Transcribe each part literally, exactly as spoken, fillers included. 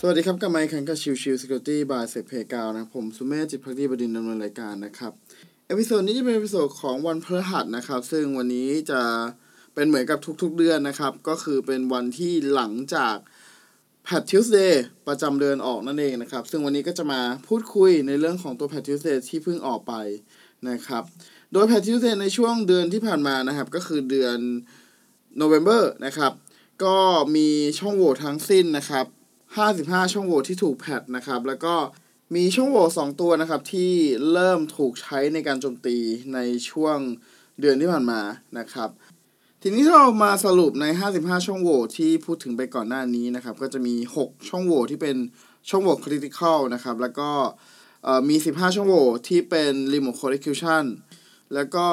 สวัสดีครับกับไมค์คันกับชิวชิว security by เสพเพกาวนะผมสุเมธจิตภักดีบดินทร์ดำเนินรายการนะครับเอพิโซดนี้จะเป็นเอพิโซดของวันพฤหัสนะครับซึ่งวันนี้จะเป็นเหมือนกับทุกๆเดือนนะครับก็คือเป็นวันที่หลังจากแพท Tuesday ประจำเดือนออกนั่นเองนะครับซึ่งวันนี้ก็จะมาพูดคุยในเรื่องของตัวแพท Tuesday ที่เพิ่งออกไปนะครับโดยแพท Tuesday ในช่วงเดือนที่ผ่านมานะครับก็คือเดือน November นะครับก็มีช่องโหว่ทั้งสิ้นนะครับห้าสิบห้าช่องโหว่ที่ถูกแพทนะครับแล้วก็มีช่องโหว่สองตัวนะครับที่เริ่มถูกใช้ในการโจมตีในช่วงเดือนที่ผ่านมานะครับทีนี้ถ้าเรามาสรุปในห้าสิบห้าช่องโหว่ที่พูดถึงไปก่อนหน้านี้นะครับก็จะมีหกช่องโหว่ที่เป็นช่องโหว่ critical นะครับแล้วก็มีสิบห้าช่องโหว่ที่เป็น remote code execution แล้วก็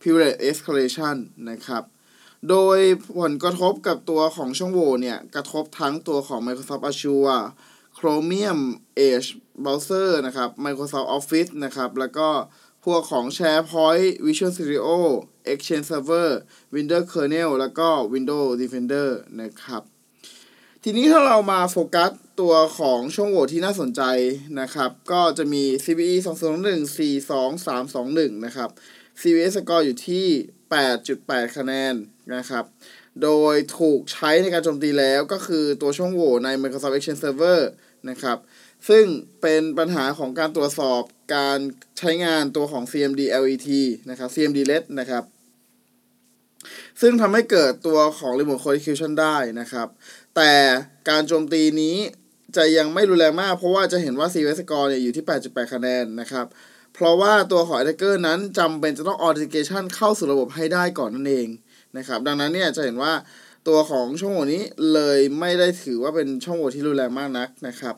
privilege escalation นะครับโดยผลกระทบกับตัวของช่องโหว่เนี่ยกระทบทั้งตัวของ Microsoft Azure Chromium Edge Browser นะครับ Microsoft Office นะครับแล้วก็พวกของ SharePoint Visual Studio Exchange Server Windows Kernel แล้วก็ Windows Defender นะครับทีนี้ถ้าเรามาโฟกัสตัวของช่องโหว่ที่น่าสนใจนะครับก็จะมี ซี วี อี สอง ศูนย์ หนึ่ง สี่ สอง สาม สอง หนึ่ง นะครับ ซี วี เอส สกอร์อยู่ที่ แปดจุดแปด คะแนนนะครับโดยถูกใช้ในการโจมตีแล้วก็คือตัวช่องโหว่ใน Microsoft Exchange Server นะครับซึ่งเป็นปัญหาของการตรวจสอบการใช้งานตัวของ ซี เอ็ม ดี แล็ต นะครับ ซี เอ็ม ดี แล็ต นะครับซึ่งทำให้เกิดตัวของ Remote Code Execution ได้นะครับแต่การโจมตีนี้จะยังไม่รุนแรงมากเพราะว่าจะเห็นว่า ซี วี เอส Score เนี่ยอยู่ที่ แปดจุดแปด คะแนนนะครับเพราะว่าตัวของ Attacker นั้นจำเป็นจะต้อง Authentication เข้าสู่ระบบให้ได้ก่อนนั่นเองนะครับดังนั้นเนี่ยจะเห็นว่าตัวของช่องโหว่นี้เลยไม่ได้ถือว่าเป็นช่องโหว่ที่รุนแรงมากนักนะครับ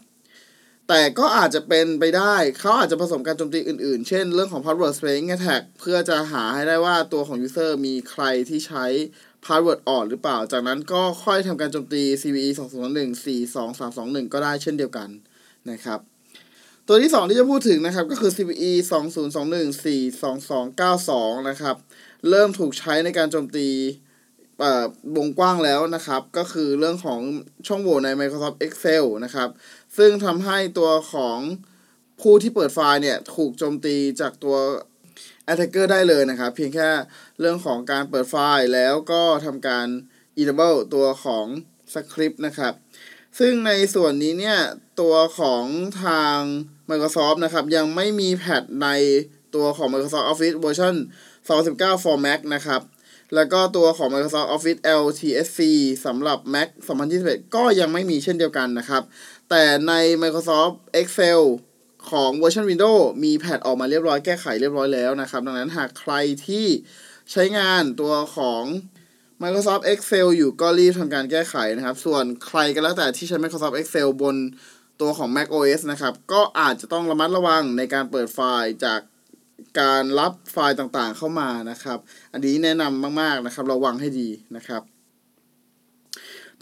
แต่ก็อาจจะเป็นไปได้เขาอาจจะผสมการโจมตีอื่นๆเช่นเรื่องของ Password Spray Attack เพื่อจะหาให้ได้ว่าตัวของ User มีใครที่ใช้ Password อ่อนหรือเปล่าจากนั้นก็ค่อยทำการโจมตี ซี วี อี สอง ศูนย์ หนึ่ง สี่ สอง สาม สอง หนึ่ง ก็ได้เช่นเดียวกันนะครับตัวที่สองที่จะพูดถึงนะครับก็คือ ซี วี อี สอง ศูนย์ สอง หนึ่ง สี่ สอง สอง เก้า สอง นะครับเริ่มถูกใช้ในการโจมตีวงกว้างแล้วนะครับก็คือเรื่องของช่องโหว่ใน Microsoft Excel นะครับซึ่งทำให้ตัวของผู้ที่เปิดไฟล์เนี่ยถูกโจมตีจากตัว Attacker ได้เลยนะครับเพียงแค่เรื่องของการเปิดไฟล์แล้วก็ทำการ Enable ตัวของสคริปต์นะครับซึ่งในส่วนนี้เนี่ยตัวของทาง Microsoft นะครับยังไม่มีแพทในตัวของ Microsoft Office เวอร์ชันสองพันสิบเก้า for Mac นะครับแล้วก็ตัวของ Microsoft Office แอล ที เอส ซี สำหรับ Mac สองพันยี่สิบเอ็ดก็ยังไม่มีเช่นเดียวกันนะครับแต่ใน Microsoft Excel ของเวอร์ชัน Windows มีแพทออกมาเรียบร้อยแก้ไขเรียบร้อยแล้วนะครับดังนั้นหากใครที่ใช้งานตัวของ Microsoft Excel อยู่ก็รีบทำการแก้ไขนะครับส่วนใครก็แล้วแต่ที่ใช้ Microsoft Excel บนตัวของ Mac โอ เอส นะครับก็อาจจะต้องระมัดระวังในการเปิดไฟล์จากการรับไฟล์ต่างๆเข้ามานะครับอันนี้แนะนำมากๆนะครับระวังให้ดีนะครับ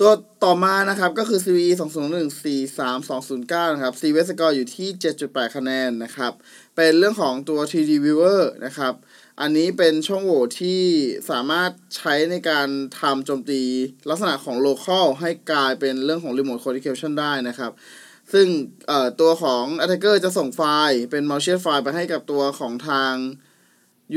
ตัวต่อมานะครับก็คือ ซี วี อี สอง ศูนย์ หนึ่ง สี่ สาม สอง ศูนย์ เก้า นะครับ ซี วี เอส Score อยู่ที่ เจ็ดจุดแปด คะแนนนะครับเป็นเรื่องของตัว ทรี ดี Viewer นะครับอันนี้เป็นช่องโหว่ที่สามารถใช้ในการทำโจมตีลักษณะของ Local ให้กลายเป็นเรื่องของ Remote Code Execution ได้นะครับซึ่งตัวของ Attacker จะส่งไฟล์เป็น malicious ไฟล์ไปให้กับตัวของทาง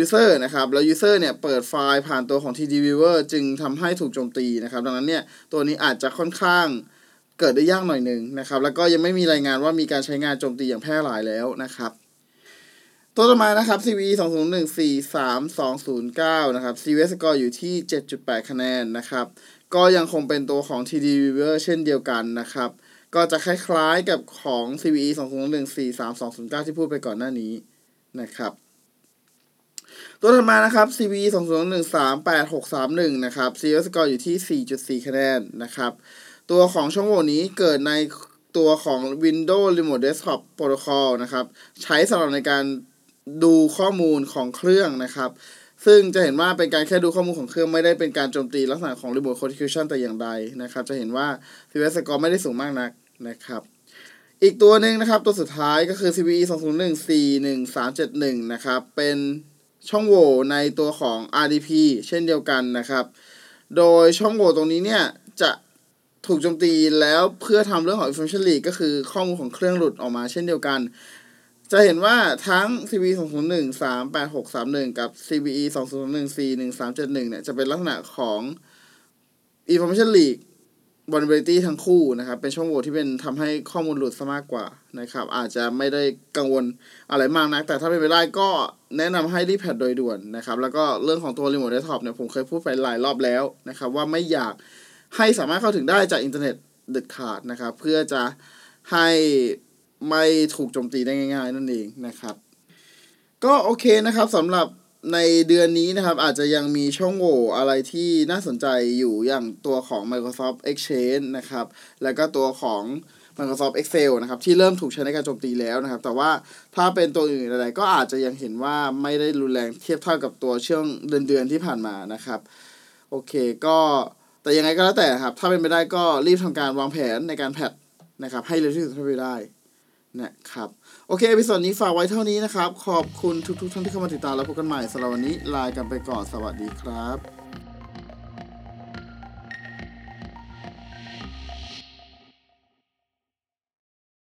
User นะครับแล้ว User เนี่ยเปิดไฟล์ผ่านตัวของ ที ดี Viewer จึงทำให้ถูกโจมตีนะครับดังนั้นเนี่ยตัวนี้อาจจะค่อนข้างเกิดได้ยากหน่อยหนึ่งนะครับแล้วก็ยังไม่มีรายงานว่ามีการใช้งานโจมตีอย่างแพร่หลายแล้วนะครับตัวต่อมานะครับ ซี วี อี สอง ศูนย์ หนึ่ง สี่ สาม สอง ศูนย์ เก้า นะครับ ซี วี เอส Score อยู่ที่ เจ็ดจุดแปด คะแนนนะครับก็ยังคงเป็นตัวของ ที ดี Viewer เช่นเดียวกันนะครับก็จะคล้ายๆกับของ ซี วี อี สอง ศูนย์ หนึ่ง สี่ สาม สอง ศูนย์ เก้า ที่พูดไปก่อนหน้านี้นะครับตัวถัดมานะครับ ซี วี อี สอง ศูนย์ หนึ่ง สาม แปด หก สาม หนึ่ง นะครับ ซี วี เอส Score อยู่ที่ สี่จุดสี่ คะแนนนะครับตัวของช่องโหว่นี้เกิดในตัวของ Windows Remote Desktop Protocol นะครับใช้สำหรับในการดูข้อมูลของเครื่องนะครับซึ่งจะเห็นว่าเป็นการแค่ดูข้อมูลของเครื่องไม่ได้เป็นการโจมตีลักษณะของ Remote Code Execution แต่อย่างใดนะครับจะเห็นว่า ซี วี เอส Score ไม่ได้สูงมากนักนะครับอีกตัวหนึ่งนะครับตัวสุดท้ายก็คือ ซี วี อี สอง ศูนย์ หนึ่ง สี่ หนึ่ง สาม เจ็ด หนึ่ง นะครับเป็นช่องโหว่ในตัวของ อาร์ ดี พี เช่นเดียวกันนะครับโดยช่องโหว่ตรงนี้เนี่ยจะ ถูกโจมตีแล้วเพื่อทำเรื่องของ information leak ก็คือข้อมูลของเครื่องหลุดออกมาเช่นเดียวกันจะเห็นว่าทั้ง ซี วี อี สอง ศูนย์ หนึ่ง สาม แปด หก สาม หนึ่ง กับ ซี วี อี สอง ศูนย์ หนึ่ง สี่ หนึ่ง สาม เจ็ด หนึ่ง เนี่ยจะเป็นลักษณะของ information leak vulnerability ทั้งคู่นะครับเป็นช่องโหว่ที่เป็นทำให้ข้อมูลหลุดซะมากกว่านะครับอาจจะไม่ได้กังวลอะไรมากนักแต่ถ้าเป็นไปได้ก็แนะนำให้รีแพทโดยด่วนนะครับแล้วก็เรื่องของตัว Remote Desktop เนี่ยผมเคยพูดไปหลายรอบแล้วนะครับว่าไม่อยากให้สามารถเข้าถึงได้จากอินเทอร์เน็ตเด็ดขาดนะครับเพื่อจะให้ไม่ถูกโจมตีได้ง่ายๆนั่นเองนะครับก็โอเคนะครับสำหรับในเดือนนี้นะครับอาจจะยังมีช่องโหว่อะไรที่น่าสนใจอยู่อย่างตัวของ Microsoft Exchange นะครับแล้วก็ตัวของ Microsoft Excel นะครับที่เริ่มถูกใช้ในการโจมตีแล้วนะครับแต่ว่าถ้าเป็นตัวอื่นอะไรก็อาจจะยังเห็นว่าไม่ได้รุนแรงเทียบเท่ากับตัวช่วงเดือนๆที่ผ่านมานะครับโอเคก็แต่ยังไงก็แล้วแต่ครับถ้าเป็นไปได้ก็รีบทำการวางแผนในการแพทนะครับให้เร็วที่สุดเท่าที่ได้นะครับโอเคเอพิโซดนี้ฝากไว้เท่านี้นะครับขอบคุณทุกๆท่านที่เข้ามาติดตามแล้วพบกันใหม่สำหรับวันนี้ลากันไปก่อนสวัสดีครับ